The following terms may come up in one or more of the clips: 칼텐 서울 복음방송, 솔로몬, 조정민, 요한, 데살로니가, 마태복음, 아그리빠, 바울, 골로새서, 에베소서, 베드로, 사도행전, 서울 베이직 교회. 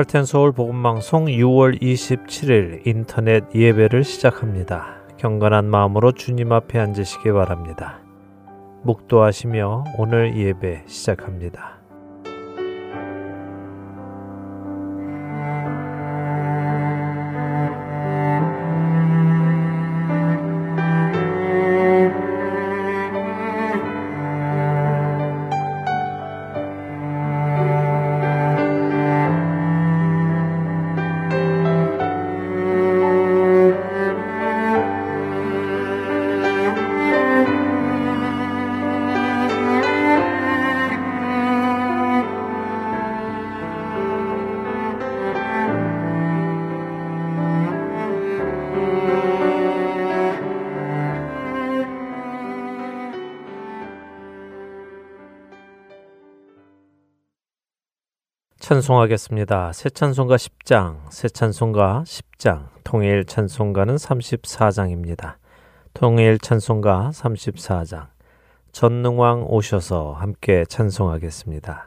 칼텐 서울 복음방송 6월 27일 인터넷 예배를 시작합니다. 경건한 마음으로 주님 앞에 앉으시기 바랍니다. 묵도하시며 오늘 예배 시작합니다. 찬송하겠습니다. 새 찬송가 10장, 통일 찬송가는 34장입니다. 통일 찬송가 34장, 전능왕 오셔서 함께 찬송하겠습니다.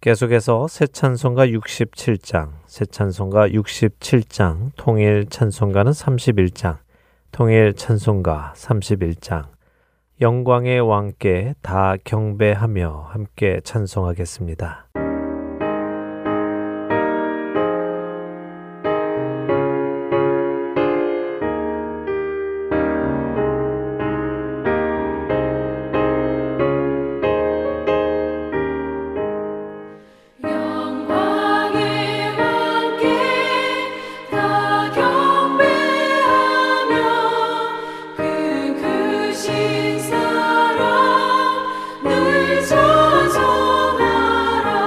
계속해서 새 찬송가 67장, 통일 찬송가는 31장, 통일 찬송가 31장, 영광의 왕께 다 경배하며 함께 찬송하겠습니다. 신사랑 늘 찬송하라.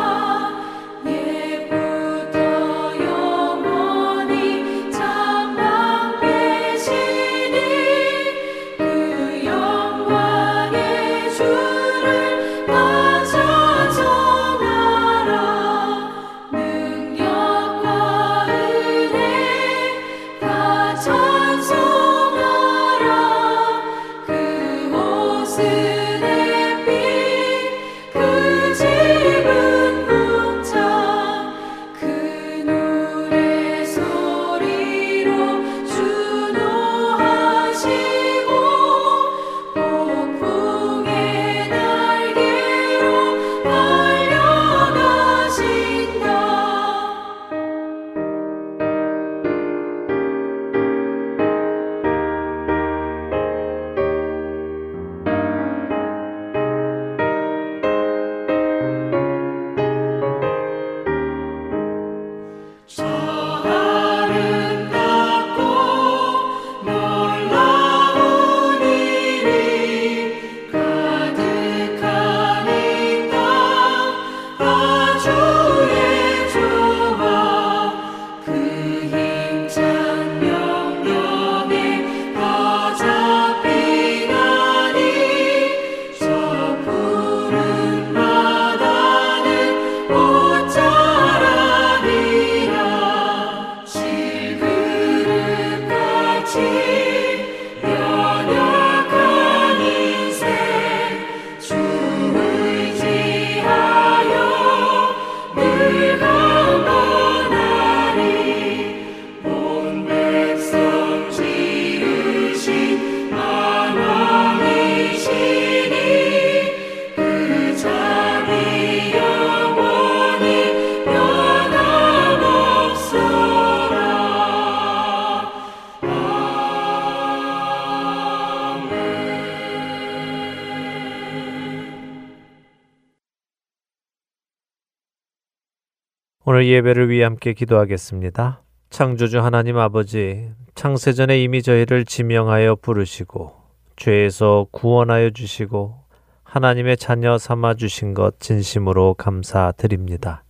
오늘 예배를 위해 함께 기도하겠습니다. 창조주 하나님 아버지, 창세전에 이미 저희를 지명하여 부르시고 죄에서 구원하여 주시고 하나님의 자녀 삼아 주신 것 진심으로 감사드립니다.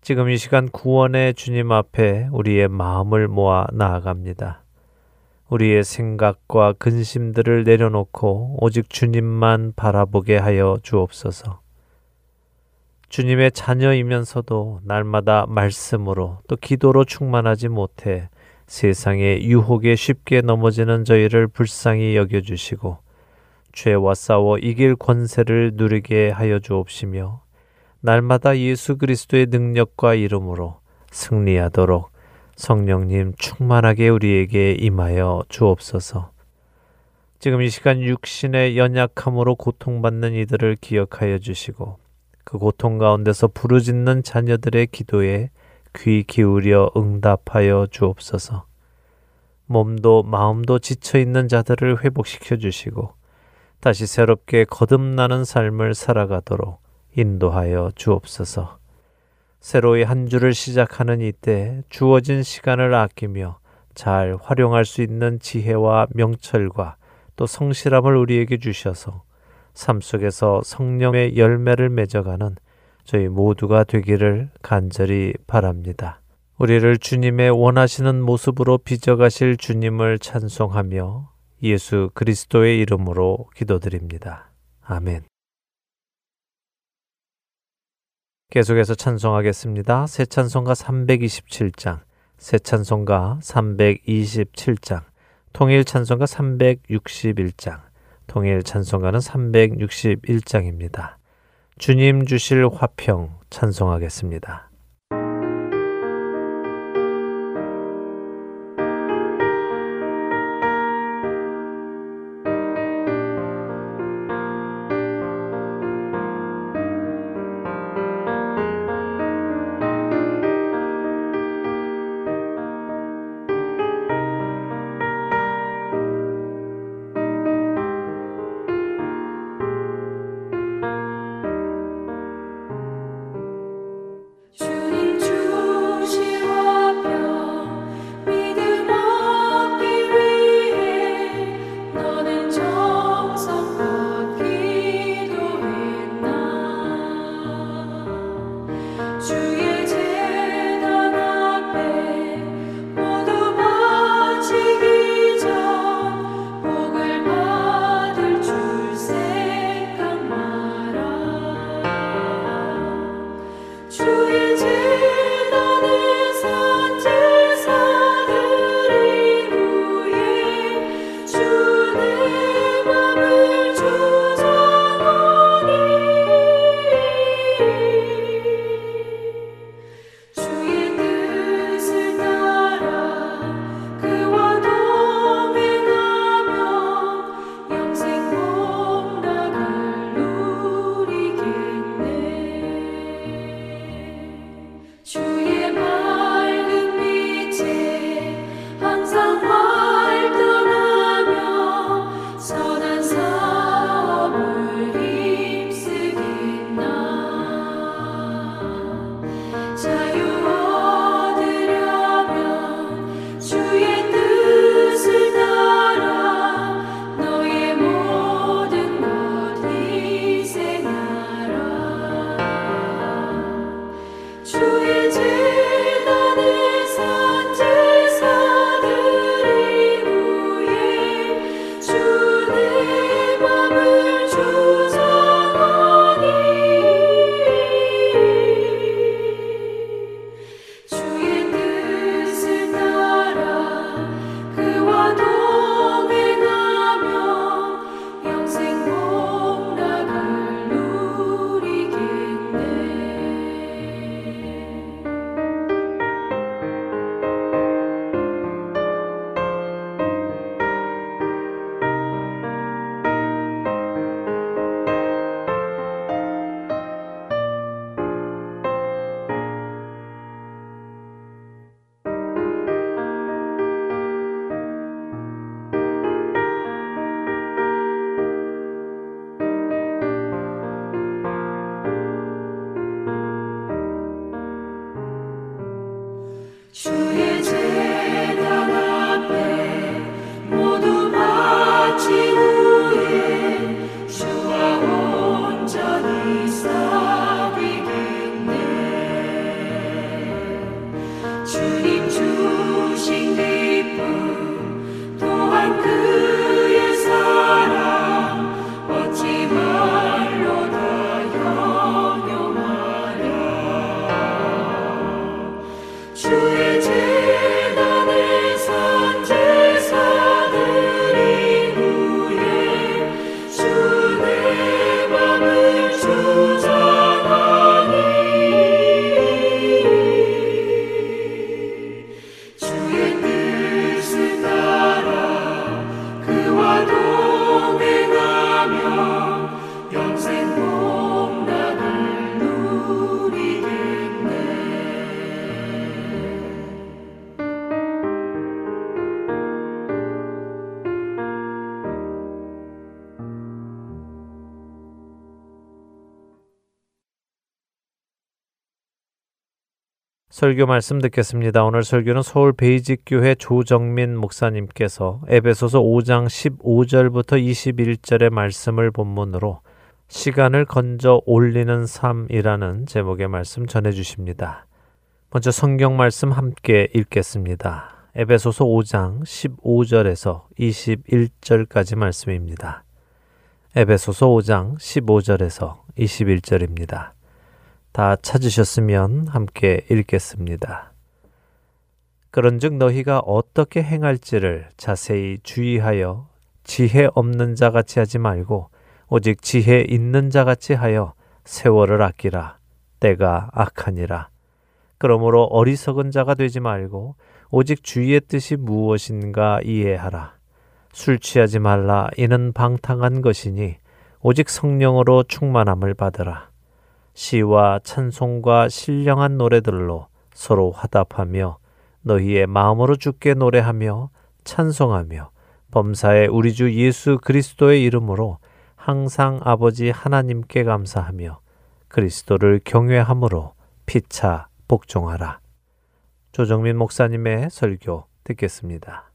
지금 이 시간 구원의 주님 앞에 우리의 마음을 모아 나아갑니다. 우리의 생각과 근심들을 내려놓고 오직 주님만 바라보게 하여 주옵소서. 주님의 자녀이면서도 날마다 말씀으로 또 기도로 충만하지 못해 세상의 유혹에 쉽게 넘어지는 저희를 불쌍히 여겨주시고 죄와 싸워 이길 권세를 누리게 하여 주옵시며 날마다 예수 그리스도의 능력과 이름으로 승리하도록 성령님 충만하게 우리에게 임하여 주옵소서. 지금 이 시간 육신의 연약함으로 고통받는 이들을 기억하여 주시고 그 고통 가운데서 부르짖는 자녀들의 기도에 귀 기울여 응답하여 주옵소서. 몸도 마음도 지쳐있는 자들을 회복시켜 주시고 다시 새롭게 거듭나는 삶을 살아가도록 인도하여 주옵소서. 새로이 한 주를 시작하는 이때 주어진 시간을 아끼며 잘 활용할 수 있는 지혜와 명철과 또 성실함을 우리에게 주셔서 삶 속에서 성령의 열매를 맺어가는 저희 모두가 되기를 간절히 바랍니다. 우리를 주님의 원하시는 모습으로 빚어가실 주님을 찬송하며 예수 그리스도의 이름으로 기도드립니다. 아멘. 계속해서 찬송하겠습니다. 새 찬송가 327장, 새 찬송가 327장, 통일 찬송가 361장, 통일 찬송가는 361장입니다. 주님 주실 화평 찬송하겠습니다. 설교 말씀 듣겠습니다. 오늘 설교는 서울 베이직 교회 조정민 목사님께서 에베소서 5장 15절부터 21절의 말씀을 본문으로 시간을 건져 올리는 삶이라는 제목의 말씀 전해주십니다. 먼저 성경 말씀 함께 읽겠습니다. 에베소서 5장 15절에서 21절까지 말씀입니다. 에베소서 5장 15절에서 21절입니다. 다 찾으셨으면 함께 읽겠습니다. 그런즉 너희가 어떻게 행할지를 자세히 주의하여 지혜 없는 자같이 하지 말고 오직 지혜 있는 자같이 하여 세월을 아끼라. 때가 악하니라. 그러므로 어리석은 자가 되지 말고 오직 주의 뜻이 무엇인가 이해하라. 술 취하지 말라. 이는 방탕한 것이니 오직 성령으로 충만함을 받으라. 시와 찬송과 신령한 노래들로 서로 화답하며 너희의 마음으로 주께 노래하며 찬송하며 범사에 우리 주 예수 그리스도의 이름으로 항상 아버지 하나님께 감사하며 그리스도를 경외함으로 피차 복종하라. 조정민 목사님의 설교 듣겠습니다.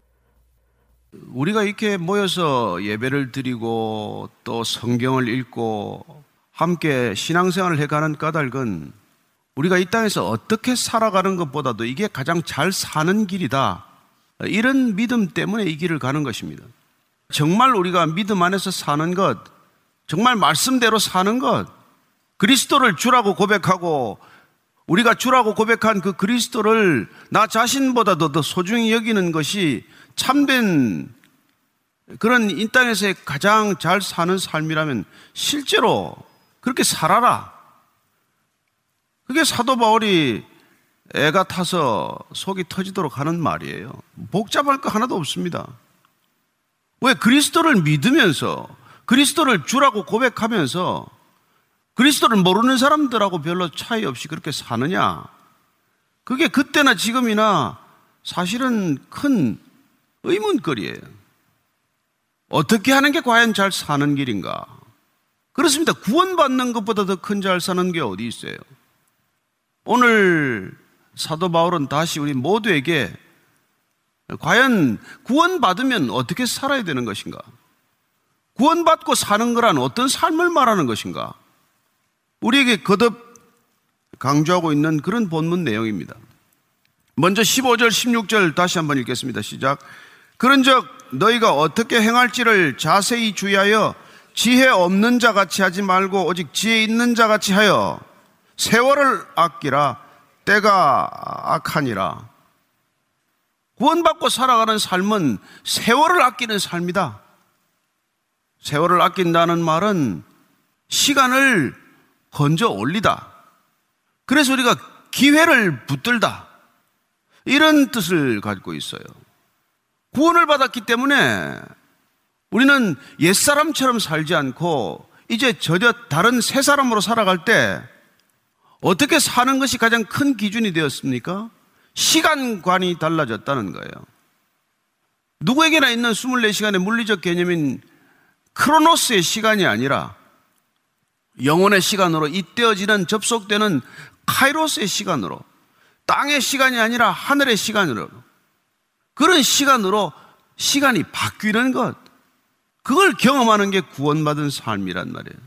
우리가 이렇게 모여서 예배를 드리고 또 성경을 읽고 함께 신앙생활을 해가는 까닭은 우리가 이 땅에서 어떻게 살아가는 것보다도 이게 가장 잘 사는 길이다, 이런 믿음 때문에 이 길을 가는 것입니다. 정말 우리가 믿음 안에서 사는 것, 정말 말씀대로 사는 것, 그리스도를 주라고 고백하고 우리가 주라고 고백한 그 그리스도를 나 자신보다도 더 소중히 여기는 것이 참된 그런 이 땅에서의 가장 잘 사는 삶이라면 실제로 그렇게 살아라. 그게 사도 바울이 애가 타서 속이 터지도록 하는 말이에요. 복잡할 거 하나도 없습니다. 왜 그리스도를 믿으면서 그리스도를 주라고 고백하면서 그리스도를 모르는 사람들하고 별로 차이 없이 그렇게 사느냐? 그게 그때나 지금이나 사실은 큰 의문거리예요. 어떻게 하는 게 과연 잘 사는 길인가? 그렇습니다. 구원받는 것보다 더 큰 잘 사는 게 어디 있어요? 오늘 사도 바울은 다시 우리 모두에게 과연 구원받으면 어떻게 살아야 되는 것인가? 구원받고 사는 거란 어떤 삶을 말하는 것인가? 우리에게 거듭 강조하고 있는 그런 본문 내용입니다. 먼저 15절, 16절 다시 한번 읽겠습니다. 시작. 그런즉 너희가 어떻게 행할지를 자세히 주의하여 지혜 없는 자같이 하지 말고 오직 지혜 있는 자같이 하여 세월을 아끼라. 때가 악하니라. 구원받고 살아가는 삶은 세월을 아끼는 삶이다. 세월을 아낀다는 말은 시간을 건져 올리다, 그래서 우리가 기회를 붙들다, 이런 뜻을 가지고 있어요. 구원을 받았기 때문에 우리는 옛사람처럼 살지 않고 이제 전혀 다른 새 사람으로 살아갈 때 어떻게 사는 것이 가장 큰 기준이 되었습니까? 시간관이 달라졌다는 거예요. 누구에게나 있는 24시간의 물리적 개념인 크로노스의 시간이 아니라 영혼의 시간으로 잇대어지는, 접속되는 카이로스의 시간으로, 땅의 시간이 아니라 하늘의 시간으로, 그런 시간으로 시간이 바뀌는 것, 그걸 경험하는 게 구원받은 삶이란 말이에요.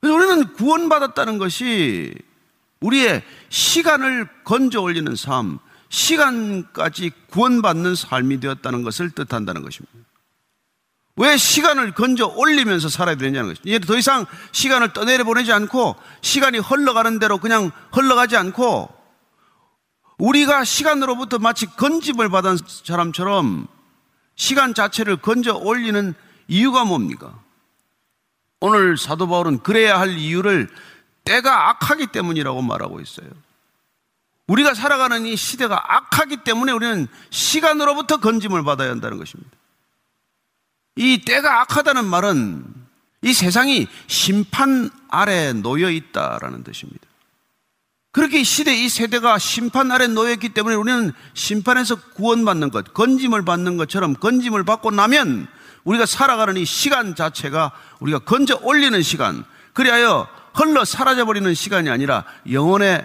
그래서 우리는 구원받았다는 것이 우리의 시간을 건져 올리는 삶, 시간까지 구원받는 삶이 되었다는 것을 뜻한다는 것입니다. 왜 시간을 건져 올리면서 살아야 되냐는 것이죠. 더 이상 시간을 떠내려 보내지 않고 시간이 흘러가는 대로 그냥 흘러가지 않고 우리가 시간으로부터 마치 건짐을 받은 사람처럼 시간 자체를 건져 올리는 이유가 뭡니까? 오늘 사도 바울은 그래야 할 이유를 때가 악하기 때문이라고 말하고 있어요. 우리가 살아가는 이 시대가 악하기 때문에 우리는 시간으로부터 건짐을 받아야 한다는 것입니다. 이 때가 악하다는 말은 이 세상이 심판 아래 놓여 있다라는 뜻입니다. 그렇게 이 세대가 심판 아래 놓여 있기 때문에 우리는 심판에서 구원받는 것, 건짐을 받는 것처럼 건짐을 받고 나면 우리가 살아가는 이 시간 자체가 우리가 건져 올리는 시간, 그리하여 흘러 사라져버리는 시간이 아니라 영혼의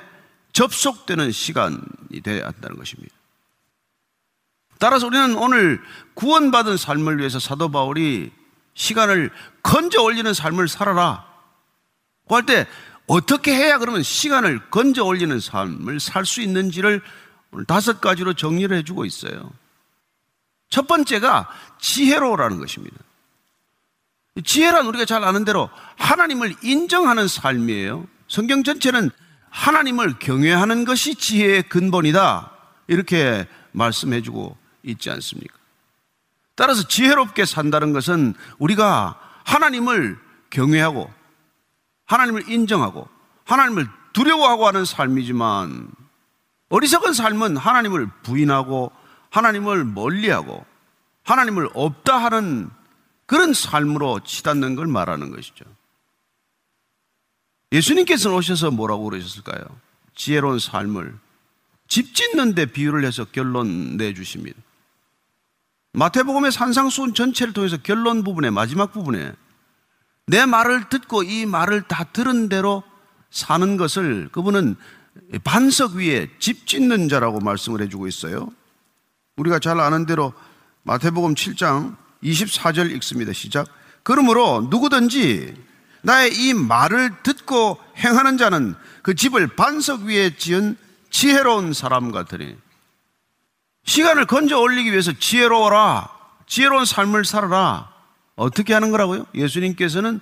접속되는 시간이 되어야 한다는 것입니다. 따라서 우리는 오늘 구원받은 삶을 위해서 사도 바울이 시간을 건져 올리는 삶을 살아라 할 때 어떻게 해야 그러면 시간을 건져 올리는 삶을 살 수 있는지를 오늘 5가지로 정리를 해주고 있어요. 첫 번째가 지혜로라는 것입니다. 지혜란 우리가 잘 아는 대로 하나님을 인정하는 삶이에요. 성경 전체는 하나님을 경외하는 것이 지혜의 근본이다 이렇게 말씀해주고 있지 않습니까? 따라서 지혜롭게 산다는 것은 우리가 하나님을 경외하고 하나님을 인정하고 하나님을 두려워하고 하는 삶이지만, 어리석은 삶은 하나님을 부인하고 하나님을 멀리하고 하나님을 없다 하는 그런 삶으로 치닫는 걸 말하는 것이죠. 예수님께서는 오셔서 뭐라고 그러셨을까요? 지혜로운 삶을 집 짓는 데 비유를 해서 결론 내주십니다. 마태복음의 산상수훈 전체를 통해서 결론 부분에, 마지막 부분에 내 말을 듣고 이 말을 다 들은 대로 사는 것을 그분은 반석 위에 집 짓는 자라고 말씀을 해주고 있어요. 우리가 잘 아는 대로 마태복음 7장 24절 읽습니다. 시작. 그러므로 누구든지 나의 이 말을 듣고 행하는 자는 그 집을 반석 위에 지은 지혜로운 사람 같으니. 시간을 건져 올리기 위해서 지혜로워라, 지혜로운 삶을 살아라. 어떻게 하는 거라고요? 예수님께서는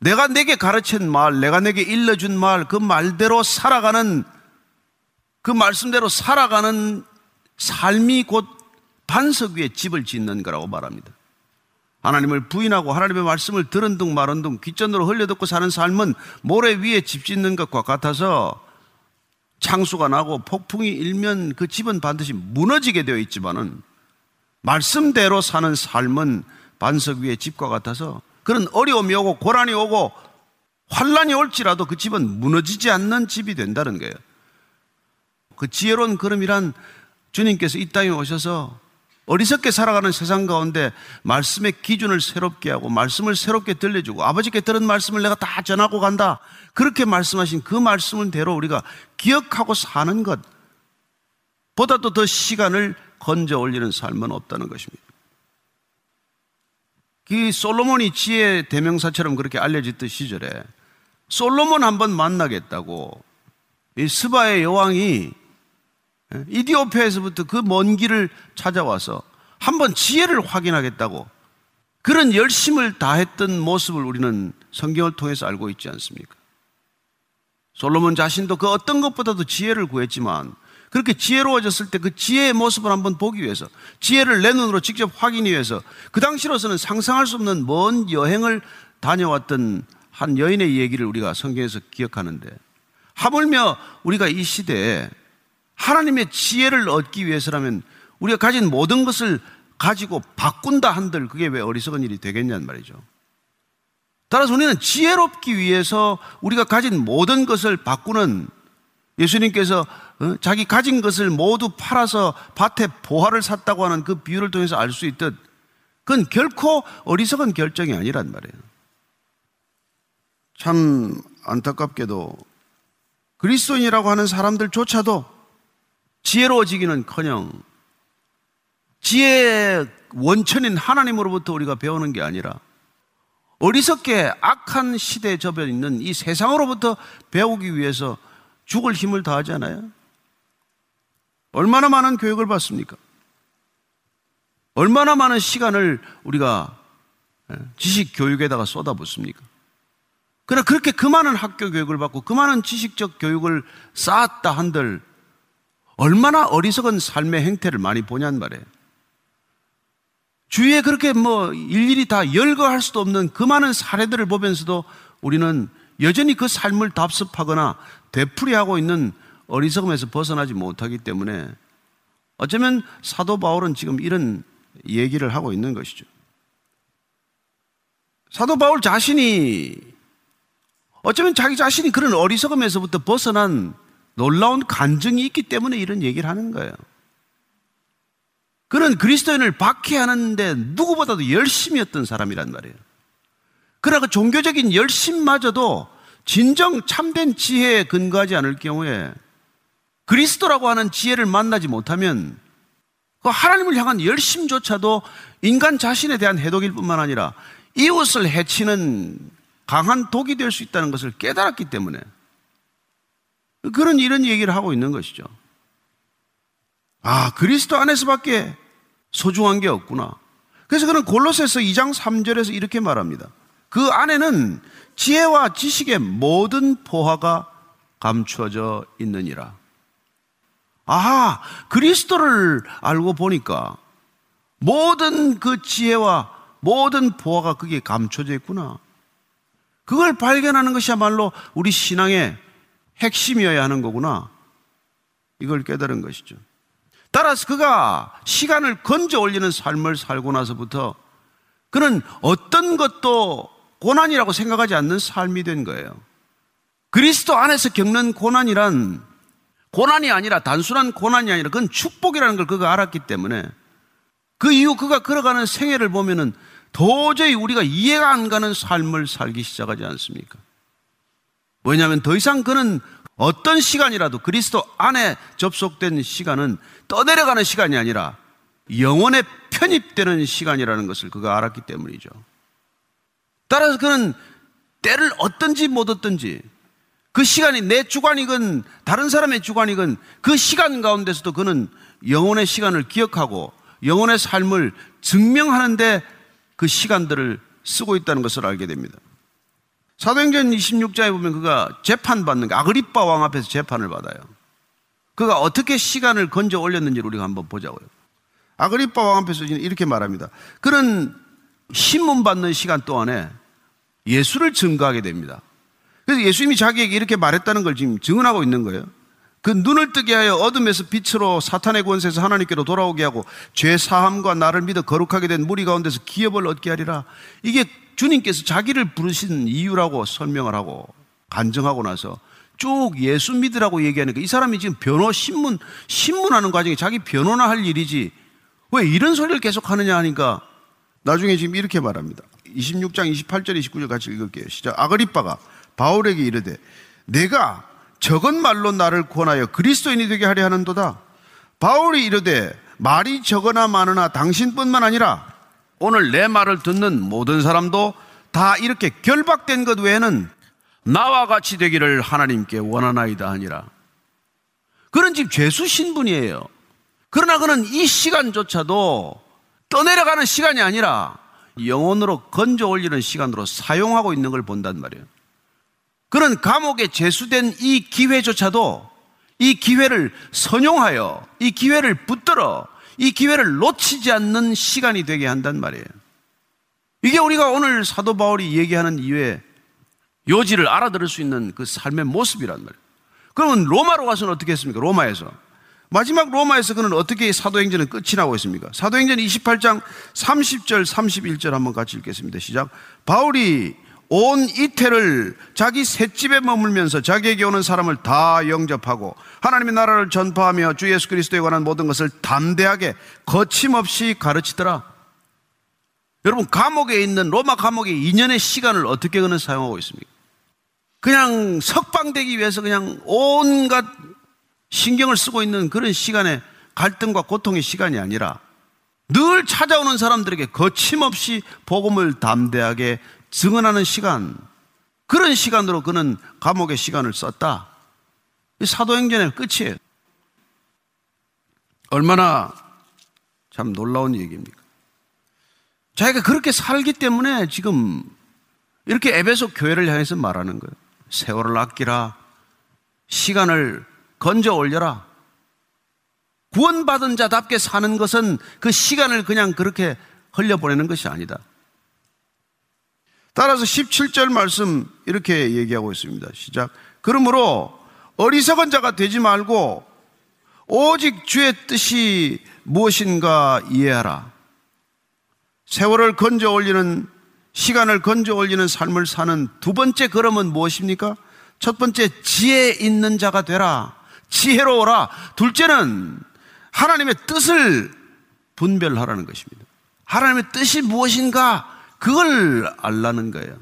내가 내게 가르친 말, 내가 내게 일러준 말, 그 말대로 살아가는, 그 말씀대로 살아가는 삶이 곧 반석 위에 집을 짓는 거라고 말합니다. 하나님을 부인하고 하나님의 말씀을 들은 둥 마른 둥 귓전으로 흘려듣고 사는 삶은 모래 위에 집 짓는 것과 같아서 창수가 나고 폭풍이 일면 그 집은 반드시 무너지게 되어 있지만은, 말씀대로 사는 삶은 반석 위에 집과 같아서 그런 어려움이 오고 고난이 오고 환란이 올지라도 그 집은 무너지지 않는 집이 된다는 거예요. 그 지혜로운 걸음이란 주님께서 이 땅에 오셔서 어리석게 살아가는 세상 가운데 말씀의 기준을 새롭게 하고 말씀을 새롭게 들려주고, 아버지께 들은 말씀을 내가 다 전하고 간다 그렇게 말씀하신 그 말씀대로 우리가 기억하고 사는 것 보다도 더 시간을 건져 올리는 삶은 없다는 것입니다. 이 솔로몬이 지혜의 대명사처럼 그렇게 알려졌던 시절에 솔로몬 한번 만나겠다고 이 스바의 여왕이 이디오피아에서부터 그 먼 길을 찾아와서 한번 지혜를 확인하겠다고 그런 열심을 다했던 모습을 우리는 성경을 통해서 알고 있지 않습니까? 솔로몬 자신도 그 어떤 것보다도 지혜를 구했지만, 그렇게 지혜로워졌을 때 그 지혜의 모습을 한번 보기 위해서, 지혜를 내 눈으로 직접 확인하기 위해서 그 당시로서는 상상할 수 없는 먼 여행을 다녀왔던 한 여인의 얘기를 우리가 성경에서 기억하는데, 하물며 우리가 이 시대에 하나님의 지혜를 얻기 위해서라면 우리가 가진 모든 것을 가지고 바꾼다 한들 그게 왜 어리석은 일이 되겠냐는 말이죠. 따라서 우리는 지혜롭기 위해서 우리가 가진 모든 것을 바꾸는, 예수님께서 자기 가진 것을 모두 팔아서 밭에 보화를 샀다고 하는 그 비유를 통해서 알 수 있듯, 그건 결코 어리석은 결정이 아니란 말이에요. 참 안타깝게도 그리스도인이라고 하는 사람들조차도 지혜로워지기는커녕 지혜의 원천인 하나님으로부터 우리가 배우는 게 아니라 어리석게 악한 시대에 접해 있는 이 세상으로부터 배우기 위해서 죽을 힘을 다하지 않아요? 얼마나 많은 교육을 받습니까? 얼마나 많은 시간을 우리가 지식 교육에다가 쏟아붓습니까? 그러나 그렇게 그 많은 학교 교육을 받고 그 많은 지식적 교육을 쌓았다 한들 얼마나 어리석은 삶의 행태를 많이 보냔 말이에요. 주위에 그렇게 일일이 다 열거할 수도 없는 그 많은 사례들을 보면서도 우리는 여전히 그 삶을 답습하거나 되풀이하고 있는 어리석음에서 벗어나지 못하기 때문에 어쩌면 사도 바울은 지금 이런 얘기를 하고 있는 것이죠. 사도 바울 자신이 어쩌면 자기 자신이 그런 어리석음에서부터 벗어난 놀라운 간증이 있기 때문에 이런 얘기를 하는 거예요. 그는 그리스도인을 박해하는데 누구보다도 열심이었던 사람이란 말이에요. 그러나 그 종교적인 열심마저도 진정 참된 지혜에 근거하지 않을 경우에 그리스도라고 하는 지혜를 만나지 못하면 그 하나님을 향한 열심조차도 인간 자신에 대한 해독일 뿐만 아니라 이웃을 해치는 강한 독이 될 수 있다는 것을 깨달았기 때문에 그런 이런 얘기를 하고 있는 것이죠. 아, 그리스도 안에서밖에 소중한 게 없구나. 그래서 그는 골로새서 2장 3절에서 이렇게 말합니다. 그 안에는 지혜와 지식의 모든 포화가 감추어져 있느니라. 아하, 그리스도를 알고 보니까 모든 그 지혜와 모든 포화가 거기에 감춰져 있구나. 그걸 발견하는 것이야말로 우리 신앙의 핵심이어야 하는 거구나. 이걸 깨달은 것이죠. 따라서 그가 시간을 건져 올리는 삶을 살고 나서부터 그는 어떤 것도 고난이라고 생각하지 않는 삶이 된 거예요. 그리스도 안에서 겪는 고난이란 고난이 아니라 단순한 고난이 아니라 그건 축복이라는 걸 그가 알았기 때문에 그 이후 그가 걸어가는 생애를 보면은 도저히 우리가 이해가 안 가는 삶을 살기 시작하지 않습니까? 왜냐하면 더 이상 그는 어떤 시간이라도 그리스도 안에 접속된 시간은 떠내려가는 시간이 아니라 영혼에 편입되는 시간이라는 것을 그가 알았기 때문이죠. 따라서 그는 때를 얻든지 못 얻든지 그 시간이 내 주관이건 다른 사람의 주관이건 그 시간 가운데서도 그는 영혼의 시간을 기억하고 영혼의 삶을 증명하는데 그 시간들을 쓰고 있다는 것을 알게 됩니다. 사도행전 26장에 보면 그가 재판받는 아그리빠 왕 앞에서 재판을 받아요. 그가 어떻게 시간을 건져 올렸는지를 우리가 한번 보자고요. 아그리빠 왕 앞에서 이렇게 말합니다. 그는 신문받는 시간 동안에 예수를 증거하게 됩니다. 그래서 예수님이 자기에게 이렇게 말했다는 걸 지금 증언하고 있는 거예요. 그 눈을 뜨게 하여 어둠에서 빛으로 사탄의 권세에서 하나님께로 돌아오게 하고 죄 사함과 나를 믿어 거룩하게 된 무리 가운데서 기업을 얻게 하리라. 이게 주님께서 자기를 부르신 이유라고 설명을 하고 간증하고 나서 쭉 예수 믿으라고 얘기하니까 이 사람이 지금 신문하는 과정에 자기 변호나 할 일이지 왜 이런 소리를 계속 하느냐 하니까 나중에 지금 이렇게 말합니다. 26장 28절 29절 같이 읽을게요. 시작. 아그리빠가 바울에게 이르되 내가 적은 말로 나를 권하여 그리스도인이 되게 하려 하는도다. 바울이 이르되 말이 적으나 많으나 당신뿐만 아니라 오늘 내 말을 듣는 모든 사람도 다 이렇게 결박된 것 외에는 나와 같이 되기를 하나님께 원하나이다 하니라. 그는 지금 죄수 신분이에요. 그러나 그는 이 시간조차도 떠내려가는 시간이 아니라 영혼으로 건져 올리는 시간으로 사용하고 있는 걸 본단 말이에요. 그는 감옥에 제수된 이 기회조차도 이 기회를 선용하여 이 기회를 붙들어 이 기회를 놓치지 않는 시간이 되게 한단 말이에요. 이게 우리가 오늘 사도 바울이 얘기하는 이외에 요지를 알아들을 수 있는 그 삶의 모습이란 말이에요. 그러면 로마로 가서는 어떻게 했습니까? 로마에서 마지막 로마에서 그는 어떻게 사도행전은 끝이 나고 있습니까? 사도행전 28장 30절 31절 한번 같이 읽겠습니다. 시작. 바울이 온 이태를 자기 셋집에 머물면서 자기에게 오는 사람을 다 영접하고 하나님의 나라를 전파하며 주 예수 그리스도에 관한 모든 것을 담대하게 거침없이 가르치더라. 여러분, 감옥에 있는 로마 감옥의 2년의 시간을 어떻게 그는 사용하고 있습니까? 그냥 석방되기 위해서 그냥 온갖 신경을 쓰고 있는 그런 시간에 갈등과 고통의 시간이 아니라 늘 찾아오는 사람들에게 거침없이 복음을 담대하게 증언하는 시간, 그런 시간으로 그는 감옥의 시간을 썼다. 사도행전의 끝이에요. 얼마나 참 놀라운 얘기입니까? 자기가 그렇게 살기 때문에 지금 이렇게 에베소 교회를 향해서 말하는 거예요. 세월을 아끼라, 시간을 건져 올려라. 구원받은 자답게 사는 것은 그 시간을 그냥 그렇게 흘려보내는 것이 아니다. 따라서 17절 말씀 이렇게 얘기하고 있습니다. 시작. 그러므로 어리석은 자가 되지 말고 오직 주의 뜻이 무엇인가 이해하라. 세월을 건져 올리는, 시간을 건져 올리는 삶을 사는 두 번째 걸음은 무엇입니까? 첫 번째, 지혜 있는 자가 되라. 지혜로워라. 둘째는 하나님의 뜻을 분별하라는 것입니다. 하나님의 뜻이 무엇인가 그걸 알라는 거예요.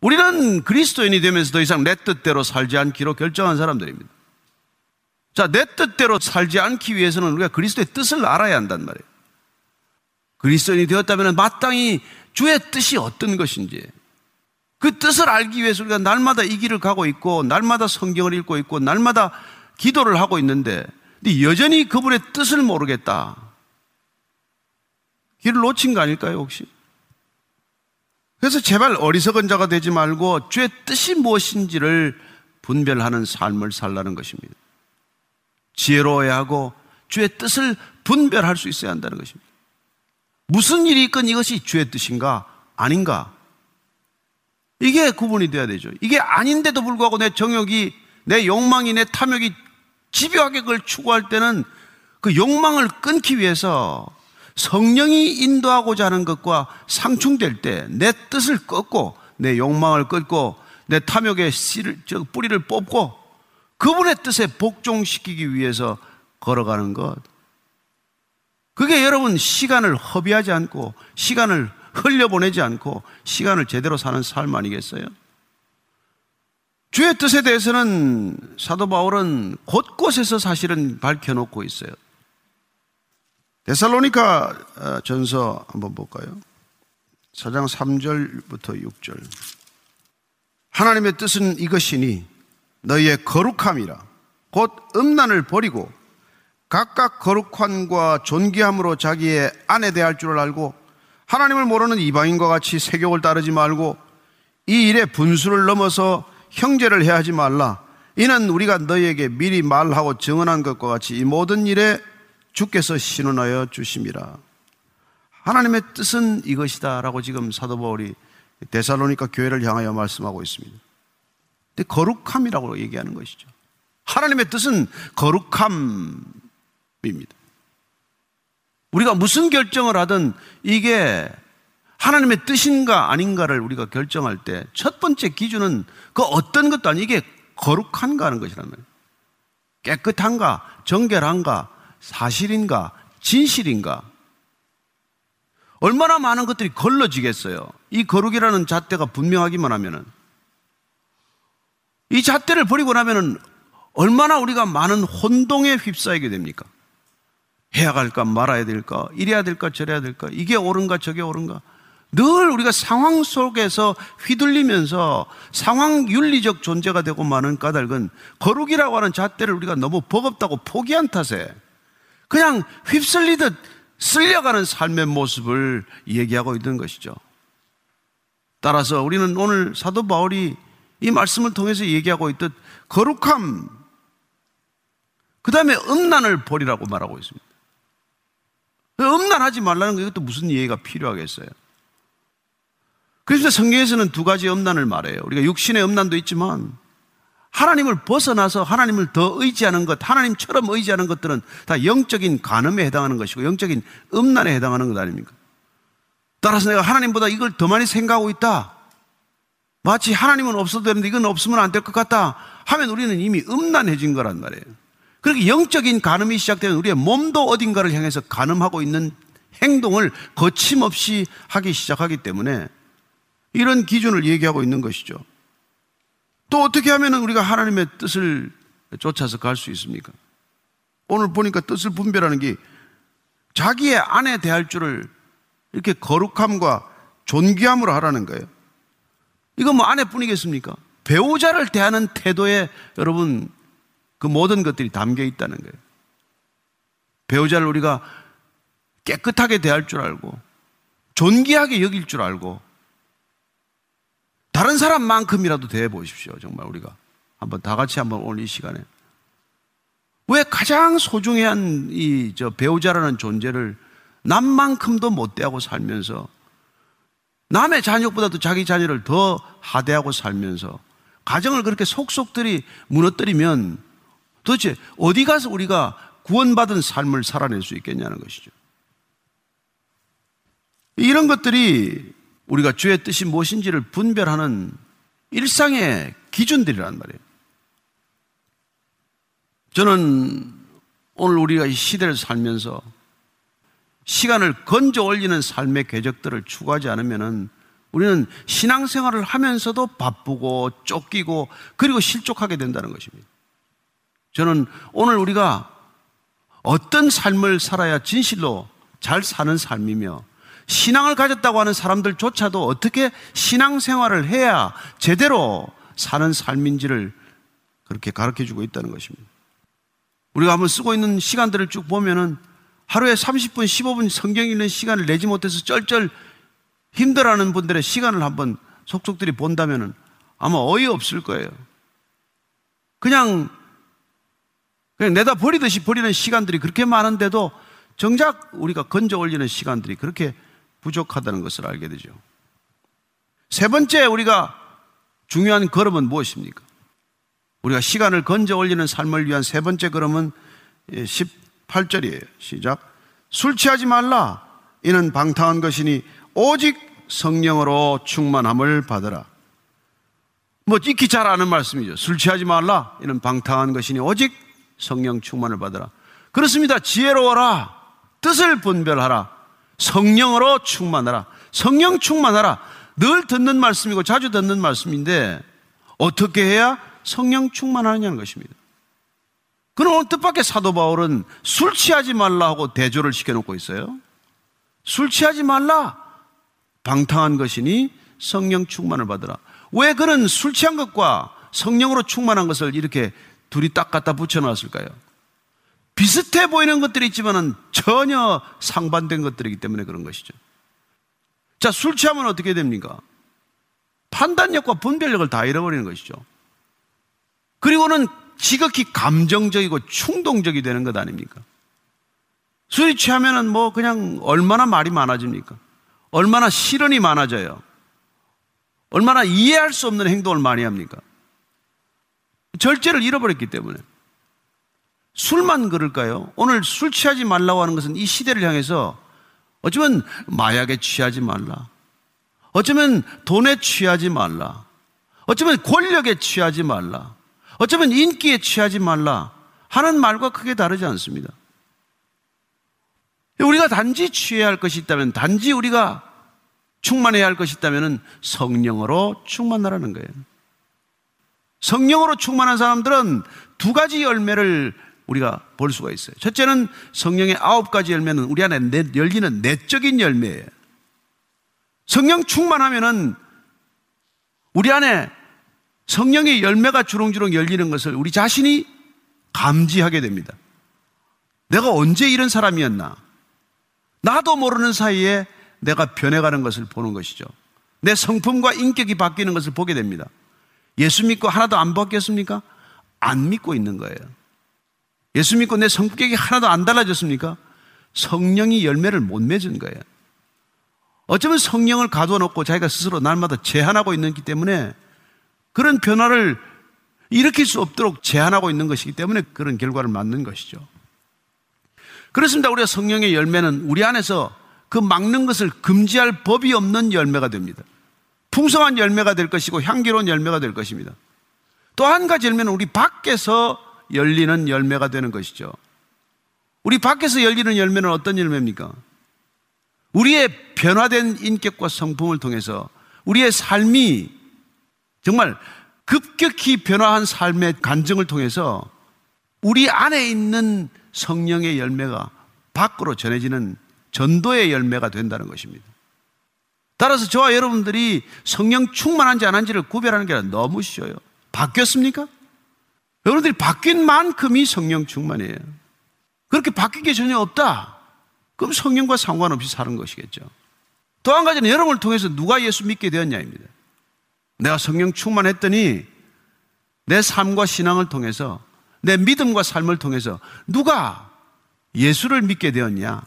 우리는 그리스도인이 되면서 더 이상 내 뜻대로 살지 않기로 결정한 사람들입니다. 자, 내 뜻대로 살지 않기 위해서는 우리가 그리스도의 뜻을 알아야 한단 말이에요. 그리스도인이 되었다면 마땅히 주의 뜻이 어떤 것인지, 그 뜻을 알기 위해서 우리가 날마다 이 길을 가고 있고, 날마다 성경을 읽고 있고, 날마다 기도를 하고 있는데, 근데 여전히 그분의 뜻을 모르겠다. 길을 놓친 거 아닐까요, 혹시? 그래서 제발 어리석은 자가 되지 말고 주의 뜻이 무엇인지를 분별하는 삶을 살라는 것입니다. 지혜로워야 하고 주의 뜻을 분별할 수 있어야 한다는 것입니다. 무슨 일이 있건 이것이 주의 뜻인가 아닌가, 이게 구분이 돼야 되죠. 이게 아닌데도 불구하고 내 정욕이, 내 욕망이, 내 탐욕이 집요하게 그걸 추구할 때는 그 욕망을 끊기 위해서 성령이 인도하고자 하는 것과 상충될 때 내 뜻을 꺾고, 내 욕망을 꺾고, 내 탐욕의 뿌리를 뽑고 그분의 뜻에 복종시키기 위해서 걸어가는 것, 그게 여러분 시간을 허비하지 않고, 시간을 흘려보내지 않고, 시간을 제대로 사는 삶 아니겠어요? 주의 뜻에 대해서는 사도 바울은 곳곳에서 사실은 밝혀놓고 있어요. 데살로니가 전서 한번 볼까요? 4장 3절부터 6절. 하나님의 뜻은 이것이니 너희의 거룩함이라, 곧 음란을 버리고 각각 거룩함과 존귀함으로 자기의 아내 대할 줄 알고, 하나님을 모르는 이방인과 같이 세욕을 따르지 말고 이 일에 분수를 넘어서 형제를 해하지 말라. 이는 우리가 너희에게 미리 말하고 증언한 것과 같이 이 모든 일에 주께서 신원하여 주심이라. 하나님의 뜻은 이것이다 라고 지금 사도 바울이 데살로니가 교회를 향하여 말씀하고 있습니다. 근데 거룩함이라고 얘기하는 것이죠. 하나님의 뜻은 거룩함입니다. 우리가 무슨 결정을 하든 이게 하나님의 뜻인가 아닌가를 우리가 결정할 때 첫 번째 기준은 그 어떤 것도 아니, 이게 거룩한가 하는 것이란 말이에요. 깨끗한가, 정결한가, 사실인가, 진실인가. 얼마나 많은 것들이 걸러지겠어요. 이 거룩이라는 잣대가 분명하기만 하면은, 이 잣대를 버리고 나면은 얼마나 우리가 많은 혼동에 휩싸이게 됩니까? 해야 할까 말아야 될까, 이래야 될까 저래야 될까, 이게 옳은가 저게 옳은가, 늘 우리가 상황 속에서 휘둘리면서 상황 윤리적 존재가 되고 마는 까닭은 거룩이라고 하는 잣대를 우리가 너무 버겁다고 포기한 탓에 그냥 휩쓸리듯 쓸려가는 삶의 모습을 얘기하고 있는 것이죠. 따라서 우리는 오늘 사도 바울이 이 말씀을 통해서 얘기하고 있듯 거룩함, 그 다음에 음란을 버리라고 말하고 있습니다. 음란하지 말라는 게, 이것도 무슨 이해가 필요하겠어요? 그래서 성경에서는 두 가지 음란을 말해요. 우리가 육신의 음란도 있지만 하나님을 벗어나서 하나님을 더 의지하는 것, 하나님처럼 의지하는 것들은 다 영적인 간음에 해당하는 것이고 영적인 음란에 해당하는 것 아닙니까? 따라서 내가 하나님보다 이걸 더 많이 생각하고 있다, 마치 하나님은 없어도 되는데 이건 없으면 안 될 것 같다 하면 우리는 이미 음란해진 거란 말이에요. 그렇게 영적인 간음이 시작되면 우리의 몸도 어딘가를 향해서 간음하고 있는 행동을 거침없이 하기 시작하기 때문에 이런 기준을 얘기하고 있는 것이죠. 또 어떻게 하면 우리가 하나님의 뜻을 쫓아서 갈 수 있습니까? 오늘 보니까 뜻을 분별하는 게 자기의 아내 대할 줄을 이렇게 거룩함과 존귀함으로 하라는 거예요. 이건 뭐 아내뿐이겠습니까? 배우자를 대하는 태도에 여러분 그 모든 것들이 담겨 있다는 거예요. 배우자를 우리가 깨끗하게 대할 줄 알고, 존귀하게 여길 줄 알고, 다른 사람만큼이라도 대해보십시오. 정말 우리가 한번 다 같이 한번 오늘 이 시간에 왜 가장 소중한 이 배우자라는 존재를 남만큼도 못 대하고 살면서, 남의 자녀보다도 자기 자녀를 더 하대하고 살면서 가정을 그렇게 속속들이 무너뜨리면 도대체 어디 가서 우리가 구원받은 삶을 살아낼 수 있겠냐는 것이죠. 이런 것들이 우리가 주의 뜻이 무엇인지를 분별하는 일상의 기준들이란 말이에요. 저는 오늘 우리가 이 시대를 살면서 시간을 건져 올리는 삶의 궤적들을 추구하지 않으면 우리는 신앙생활을 하면서도 바쁘고 쫓기고 그리고 실족하게 된다는 것입니다. 저는 오늘 우리가 어떤 삶을 살아야 진실로 잘 사는 삶이며 신앙을 가졌다고 하는 사람들조차도 어떻게 신앙생활을 해야 제대로 사는 삶인지를 그렇게 가르쳐주고 있다는 것입니다. 우리가 한번 쓰고 있는 시간들을 쭉 보면은 하루에 30분, 15분 성경 읽는 시간을 내지 못해서 쩔쩔 힘들어하는 분들의 시간을 한번 속속들이 본다면은 아마 어이없을 거예요. 그냥 내다 버리듯이 버리는 시간들이 그렇게 많은데도 정작 우리가 건져 올리는 시간들이 그렇게 부족하다는 것을 알게 되죠. 세 번째 우리가 중요한 걸음은 무엇입니까? 우리가 시간을 건져 올리는 삶을 위한 세 번째 걸음은 18절이에요. 시작. 술 취하지 말라. 이는 방탕한 것이니 오직 성령으로 충만함을 받으라. 뭐 익히 잘 아는 말씀이죠. 술 취하지 말라. 이는 방탕한 것이니 오직 성령 충만을 받으라. 그렇습니다. 지혜로워라. 뜻을 분별하라. 성령으로 충만하라. 성령 충만하라. 늘 듣는 말씀이고 자주 듣는 말씀인데 어떻게 해야 성령 충만하느냐는 것입니다. 그럼 뜻밖의 사도 바울은 술 취하지 말라 하고 대조를 시켜놓고 있어요. 술 취하지 말라. 방탕한 것이니 성령 충만을 받으라. 왜 그는 술 취한 것과 성령으로 충만한 것을 이렇게 둘이 딱 갖다 붙여놨을까요? 비슷해 보이는 것들이 있지만은 전혀 상반된 것들이기 때문에 그런 것이죠. 자, 술 취하면 어떻게 됩니까? 판단력과 분별력을 다 잃어버리는 것이죠. 그리고는 지극히 감정적이고 충동적이 되는 것 아닙니까? 술이 취하면은 뭐 그냥 얼마나 말이 많아집니까? 얼마나 실언이 많아져요? 얼마나 이해할 수 없는 행동을 많이 합니까? 절제를 잃어버렸기 때문에. 술만 그럴까요? 오늘 술 취하지 말라고 하는 것은 이 시대를 향해서 어쩌면 마약에 취하지 말라, 어쩌면 돈에 취하지 말라, 어쩌면 권력에 취하지 말라, 어쩌면 인기에 취하지 말라 하는 말과 크게 다르지 않습니다. 우리가 단지 취해야 할 것이 있다면, 단지 우리가 충만해야 할 것이 있다면 성령으로 충만하라는 거예요. 성령으로 충만한 사람들은 두 가지 열매를 우리가 볼 수가 있어요. 첫째는 성령의 9가지 열매는 우리 안에 열리는 내적인 열매예요. 성령 충만하면은 우리 안에 성령의 열매가 주렁주렁 열리는 것을 우리 자신이 감지하게 됩니다. 내가 언제 이런 사람이었나? 나도 모르는 사이에 내가 변해가는 것을 보는 것이죠. 내 성품과 인격이 바뀌는 것을 보게 됩니다. 예수 믿고 하나도 안 바뀌었습니까? 안 믿고 있는 거예요. 예수 믿고 내 성격이 하나도 안 달라졌습니까? 성령이 열매를 못 맺은 거예요. 어쩌면 성령을 가둬놓고 자기가 스스로 날마다 제한하고 있기 때문에, 그런 변화를 일으킬 수 없도록 제한하고 있는 것이기 때문에 그런 결과를 맞는 것이죠. 그렇습니다. 우리가 성령의 열매는 우리 안에서 그 막는 것을 금지할 법이 없는 열매가 됩니다. 풍성한 열매가 될 것이고 향기로운 열매가 될 것입니다. 또 한 가지 열매는 우리 밖에서 열리는 열매가 되는 것이죠. 우리 밖에서 열리는 열매는 어떤 열매입니까? 우리의 변화된 인격과 성품을 통해서 우리의 삶이 정말 급격히 변화한 삶의 간증을 통해서 우리 안에 있는 성령의 열매가 밖으로 전해지는 전도의 열매가 된다는 것입니다. 따라서 저와 여러분들이 성령 충만한지 안 한지를 구별하는 게 너무 쉬워요. 바뀌었습니까? 여러분들이 바뀐 만큼이 성령 충만이에요. 그렇게 바뀐 게 전혀 없다. 그럼 성령과 상관없이 사는 것이겠죠. 또 한 가지는 여러분을 통해서 누가 예수 믿게 되었냐입니다. 내가 성령 충만했더니 내 삶과 신앙을 통해서, 내 믿음과 삶을 통해서 누가 예수를 믿게 되었냐,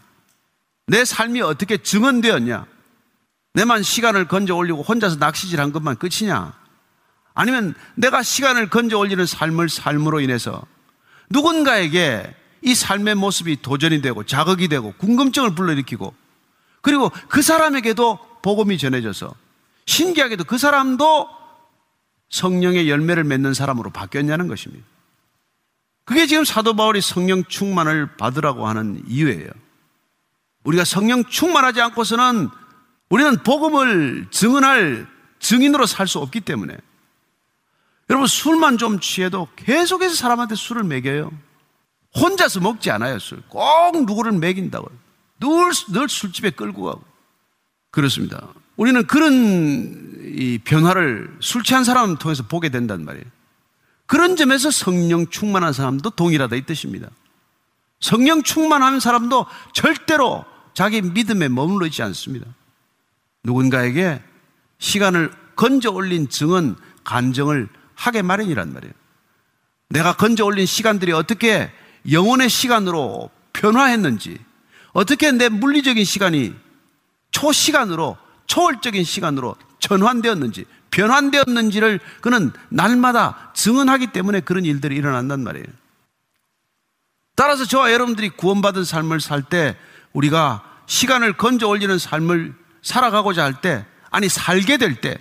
내 삶이 어떻게 증언되었냐, 내만 시간을 건져 올리고 혼자서 낚시질한 것만 끝이냐, 아니면 내가 시간을 건져 올리는 삶을 삶으로 인해서 누군가에게 이 삶의 모습이 도전이 되고 자극이 되고 궁금증을 불러일으키고, 그리고 그 사람에게도 복음이 전해져서 신기하게도 그 사람도 성령의 열매를 맺는 사람으로 바뀌었냐는 것입니다. 그게 지금 사도 바울이 성령 충만을 받으라고 하는 이유예요. 우리가 성령 충만하지 않고서는 우리는 복음을 증언할 증인으로 살 수 없기 때문에, 여러분 여러분 술만 좀 취해도 계속해서 사람한테 술을 먹여요. 혼자서 먹지 않아요. 술 꼭 누구를 먹인다고요. 늘 술집에 끌고 가고 그렇습니다. 우리는 그런 이 변화를 술 취한 사람을 통해서 보게 된단 말이에요. 그런 점에서 성령 충만한 사람도 동일하다 이 뜻입니다. 성령 충만한 사람도 절대로 자기 믿음에 머물러 있지 않습니다. 누군가에게 시간을 건져 올린 증언, 간증을 하게 마련이란 말이에요. 내가 건져 올린 시간들이 어떻게 영혼의 시간으로 변화했는지, 어떻게 내 물리적인 시간이 초시간으로, 초월적인 시간으로 전환되었는지, 변환되었는지를 그는 날마다 증언하기 때문에 그런 일들이 일어난단 말이에요. 따라서 저와 여러분들이 구원받은 삶을 살 때 우리가 시간을 건져 올리는 삶을 살아가고자 할 때, 아니 살게 될 때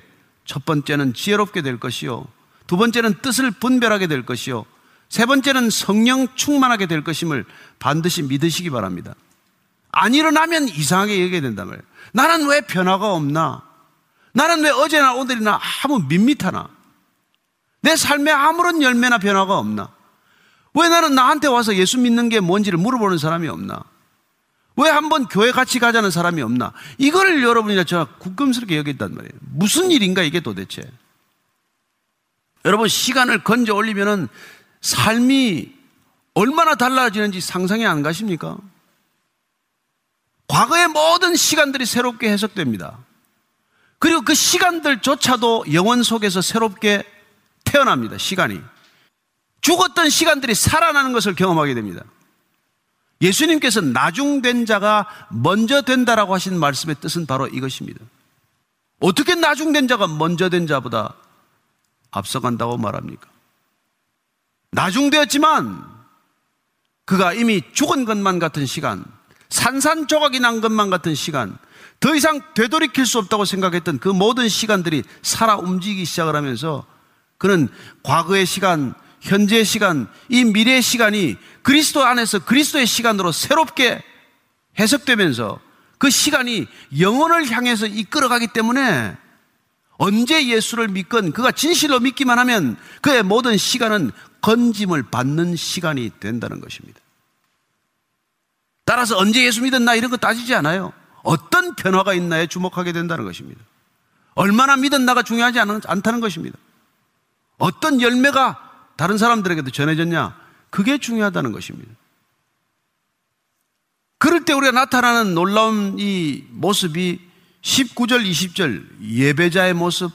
첫 번째는 지혜롭게 될 것이요, 두 번째는 뜻을 분별하게 될 것이요, 세 번째는 성령 충만하게 될 것임을 반드시 믿으시기 바랍니다. 안 일어나면 이상하게 얘기해야 된단 말이에요. 나는 왜 변화가 없나? 나는 왜 어제나 오늘이나 아무 밋밋하나? 내 삶에 아무런 열매나 변화가 없나? 왜 나는 나한테 와서 예수 믿는 게 뭔지를 물어보는 사람이 없나? 왜 한번 교회 같이 가자는 사람이 없나? 이거를 여러분이나 제가 궁금스럽게 여겼단 말이에요. 무슨 일인가 이게 도대체? 여러분, 시간을 건져 올리면은 삶이 얼마나 달라지는지 상상이 안 가십니까? 과거의 모든 시간들이 새롭게 해석됩니다. 그리고 그 시간들조차도 영혼 속에서 새롭게 태어납니다. 시간이 죽었던 시간들이 살아나는 것을 경험하게 됩니다. 예수님께서 나중된 자가 먼저 된다라고 하신 말씀의 뜻은 바로 이것입니다. 어떻게 나중된 자가 먼저 된 자보다 앞서간다고 말합니까? 나중되었지만 그가 이미 죽은 것만 같은 시간, 산산조각이 난 것만 같은 시간, 더 이상 되돌이킬 수 없다고 생각했던 그 모든 시간들이 살아 움직이기 시작을 하면서 그는 과거의 시간, 현재의 시간, 이 미래의 시간이 그리스도 안에서 그리스도의 시간으로 새롭게 해석되면서 그 시간이 영혼을 향해서 이끌어가기 때문에 언제 예수를 믿건 그가 진실로 믿기만 하면 그의 모든 시간은 건짐을 받는 시간이 된다는 것입니다. 따라서 언제 예수 믿었나 이런 거 따지지 않아요. 어떤 변화가 있나에 주목하게 된다는 것입니다. 얼마나 믿었나가 중요하지 않다는 것입니다. 어떤 열매가 다른 사람들에게도 전해졌냐, 그게 중요하다는 것입니다. 그럴 때 우리가 나타나는 놀라운 이 모습이 19절, 20절 예배자의 모습,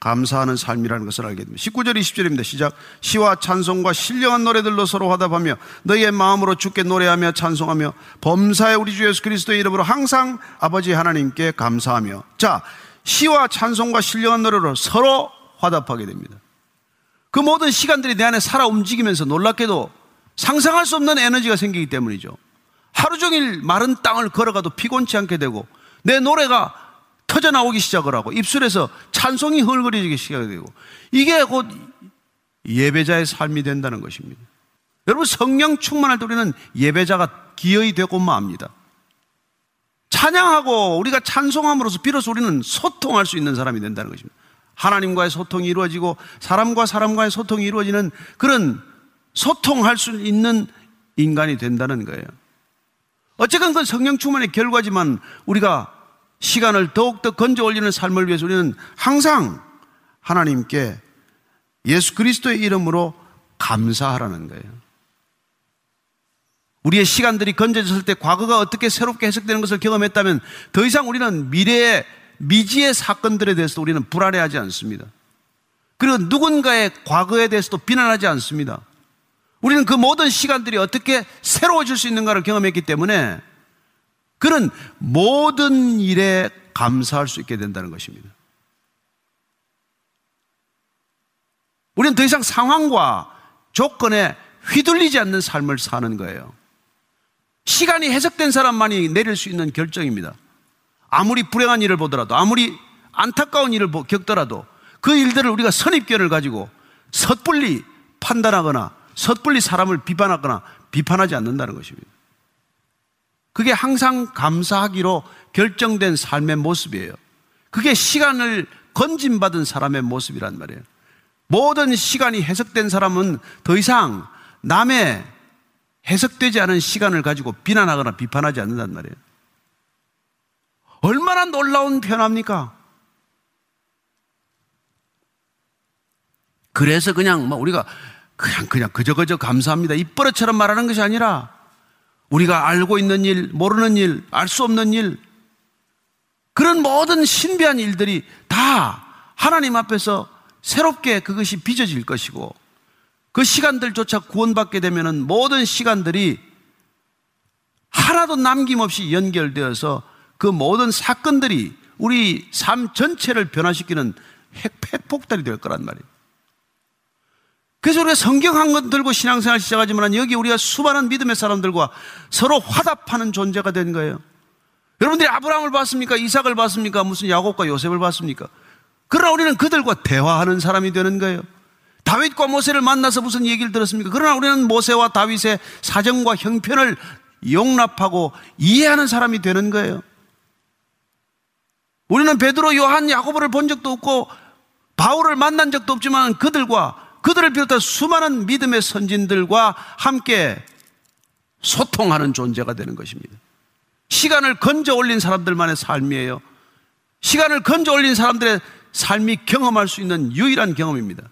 감사하는 삶이라는 것을 알게 됩니다. 19절, 20절입니다. 시작. 시와 찬송과 신령한 노래들로 서로 화답하며 너희의 마음으로 주께 노래하며 찬송하며 범사에 우리 주 예수 그리스도의 이름으로 항상 아버지 하나님께 감사하며. 자, 시와 찬송과 신령한 노래로 서로 화답하게 됩니다. 그 모든 시간들이 내 안에 살아 움직이면서 놀랍게도 상상할 수 없는 에너지가 생기기 때문이죠. 하루 종일 마른 땅을 걸어가도 피곤치 않게 되고 내 노래가 터져나오기 시작을 하고 입술에서 찬송이 흥얼거리기 시작되고, 이게 곧 예배자의 삶이 된다는 것입니다. 여러분, 성령 충만할 때 우리는 예배자가 기어이 되고 맙니다. 찬양하고 우리가 찬송함으로써 비로소 우리는 소통할 수 있는 사람이 된다는 것입니다. 하나님과의 소통이 이루어지고 사람과 사람과의 소통이 이루어지는 그런 소통할 수 있는 인간이 된다는 거예요. 어쨌건 그건 성령 충만의 결과지만 우리가 시간을 더욱더 건져 올리는 삶을 위해서 우리는 항상 하나님께 예수 그리스도의 이름으로 감사하라는 거예요. 우리의 시간들이 건져졌을 때 과거가 어떻게 새롭게 해석되는 것을 경험했다면 더 이상 우리는 미래의 미지의 사건들에 대해서도 우리는 불안해하지 않습니다. 그리고 누군가의 과거에 대해서도 비난하지 않습니다. 우리는 그 모든 시간들이 어떻게 새로워질 수 있는가를 경험했기 때문에 그런 모든 일에 감사할 수 있게 된다는 것입니다. 우리는 더 이상 상황과 조건에 휘둘리지 않는 삶을 사는 거예요. 시간이 해석된 사람만이 내릴 수 있는 결정입니다. 아무리 불행한 일을 보더라도, 아무리 안타까운 일을 겪더라도 그 일들을 우리가 선입견을 가지고 섣불리 판단하거나 섣불리 사람을 비판하거나 비판하지 않는다는 것입니다. 그게 항상 감사하기로 결정된 삶의 모습이에요. 그게 시간을 건진받은 사람의 모습이란 말이에요. 모든 시간이 해석된 사람은 더 이상 남의 해석되지 않은 시간을 가지고 비난하거나 비판하지 않는단 말이에요. 얼마나 놀라운 변화입니까? 그래서 그냥 뭐 우리가 그냥 그저 감사합니다 이 버릇처럼 말하는 것이 아니라, 우리가 알고 있는 일, 모르는 일, 알 수 없는 일, 그런 모든 신비한 일들이 다 하나님 앞에서 새롭게 그것이 빚어질 것이고, 그 시간들조차 구원받게 되면은 모든 시간들이 하나도 남김없이 연결되어서 그 모든 사건들이 우리 삶 전체를 변화시키는 핵폭탄이 될 거란 말이에요. 그래서 우리가 성경 한 권 들고 신앙생활 시작하지만 여기 우리가 수많은 믿음의 사람들과 서로 화답하는 존재가 된 거예요. 여러분들이 아브라함을 봤습니까? 이삭을 봤습니까? 무슨 야곱과 요셉을 봤습니까? 그러나 우리는 그들과 대화하는 사람이 되는 거예요. 다윗과 모세를 만나서 무슨 얘기를 들었습니까? 그러나 우리는 모세와 다윗의 사정과 형편을 용납하고 이해하는 사람이 되는 거예요. 우리는 베드로, 요한, 야고보를 본 적도 없고 바울을 만난 적도 없지만 그들을 비롯한 수많은 믿음의 선진들과 함께 소통하는 존재가 되는 것입니다. 시간을 건져 올린 사람들만의 삶이에요. 시간을 건져 올린 사람들의 삶이 경험할 수 있는 유일한 경험입니다.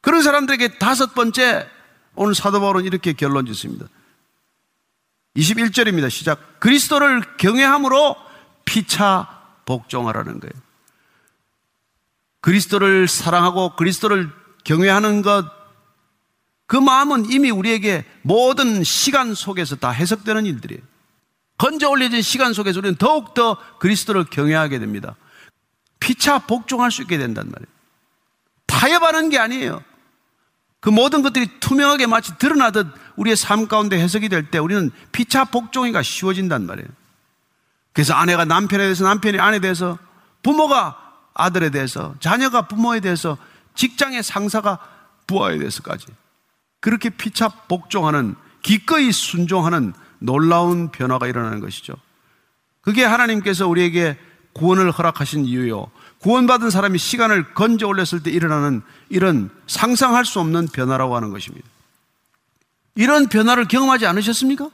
그런 사람들에게 다섯 번째, 오늘 사도 바울은 이렇게 결론 짓습니다. 21절입니다. 시작. 그리스도를 경외함으로 피차 복종하라는 거예요. 그리스도를 사랑하고 그리스도를 경외하는 것, 그 마음은 이미 우리에게 모든 시간 속에서 다 해석되는 일들이에요. 건져 올려진 시간 속에서 우리는 더욱더 그리스도를 경외하게 됩니다. 피차 복종할 수 있게 된단 말이에요. 타협하는 게 아니에요. 그 모든 것들이 투명하게 마치 드러나듯 우리의 삶 가운데 해석이 될 때 우리는 피차 복종이가 쉬워진단 말이에요. 그래서 아내가 남편에 대해서, 남편이 아내에 대해서, 부모가 아들에 대해서, 자녀가 부모에 대해서, 직장의 상사가 부하에 대해서까지 그렇게 피차 복종하는, 기꺼이 순종하는 놀라운 변화가 일어나는 것이죠. 그게 하나님께서 우리에게 구원을 허락하신 이유요, 구원받은 사람이 시간을 건져 올렸을 때 일어나는 이런 상상할 수 없는 변화라고 하는 것입니다. 이런 변화를 경험하지 않으셨습니까?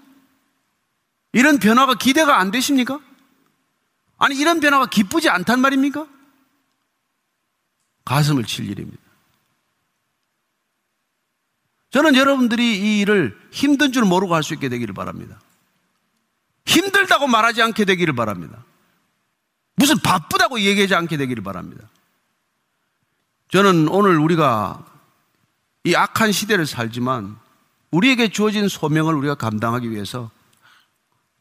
이런 변화가 기대가 안 되십니까? 아니, 이런 변화가 기쁘지 않단 말입니까? 가슴을 칠 일입니다. 저는 여러분들이 이 일을 힘든 줄 모르고 할 수 있게 되기를 바랍니다. 힘들다고 말하지 않게 되기를 바랍니다. 무슨 바쁘다고 얘기하지 않게 되기를 바랍니다. 저는 오늘 우리가 이 악한 시대를 살지만 우리에게 주어진 소명을 우리가 감당하기 위해서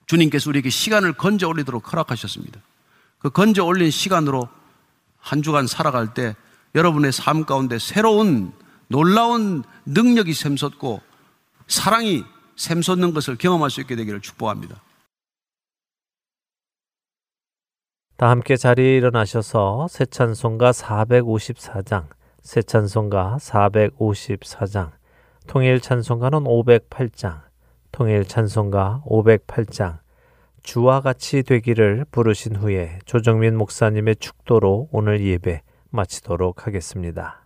주님께서 우리에게 시간을 건져 올리도록 허락하셨습니다. 그 건져 올린 시간으로 한 주간 살아갈 때 여러분의 삶 가운데 새로운 놀라운 능력이 샘솟고 사랑이 샘솟는 것을 경험할 수 있게 되기를 축복합니다. 다 함께 자리에 일어나셔서 새 찬송가 454장, 새 찬송가 454장, 통일 찬송가는 508장, 통일 찬송가 508장, 주와 같이 되기를 부르신 후에 조정민 목사님의 축도로 오늘 예배 마치도록 하겠습니다.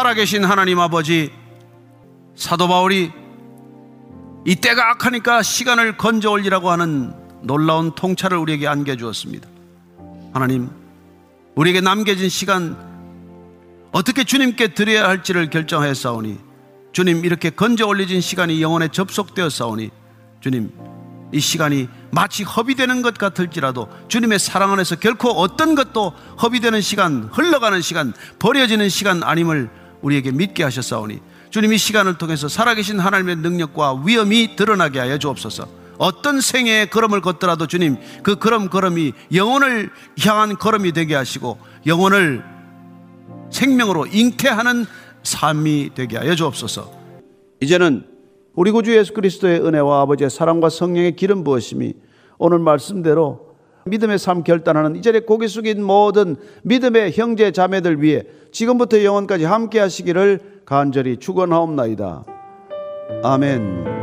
살아계신 하나님 아버지, 사도 바울이 이 때가 악하니까 시간을 건져 올리라고 하는 놀라운 통찰을 우리에게 안겨주었습니다. 하나님, 우리에게 남겨진 시간 어떻게 주님께 드려야 할지를 결정하였사오니, 주님, 이렇게 건져 올려진 시간이 영혼에 접속되었사오니, 주님, 이 시간이 마치 허비되는 것 같을지라도 주님의 사랑 안에서 결코 어떤 것도 허비되는 시간, 흘러가는 시간, 버려지는 시간 아님을 우리에게 믿게 하셨사오니, 주님, 이 시간을 통해서 살아계신 하나님의 능력과 위엄이 드러나게 하여 주옵소서. 어떤 생애의 걸음을 걷더라도 주님, 그 걸음걸음이 영혼을 향한 걸음이 되게 하시고 영혼을 생명으로 잉태하는 삶이 되게 하여 주옵소서. 이제는 우리 구주 예수 그리스도의 은혜와 아버지의 사랑과 성령의 기름 부으심이 오늘 말씀대로 믿음의 삶 결단하는 이 자리에 고개 숙인 모든 믿음의 형제 자매들 위해 지금부터 영원까지 함께 하시기를 간절히 축원하옵나이다. 아멘.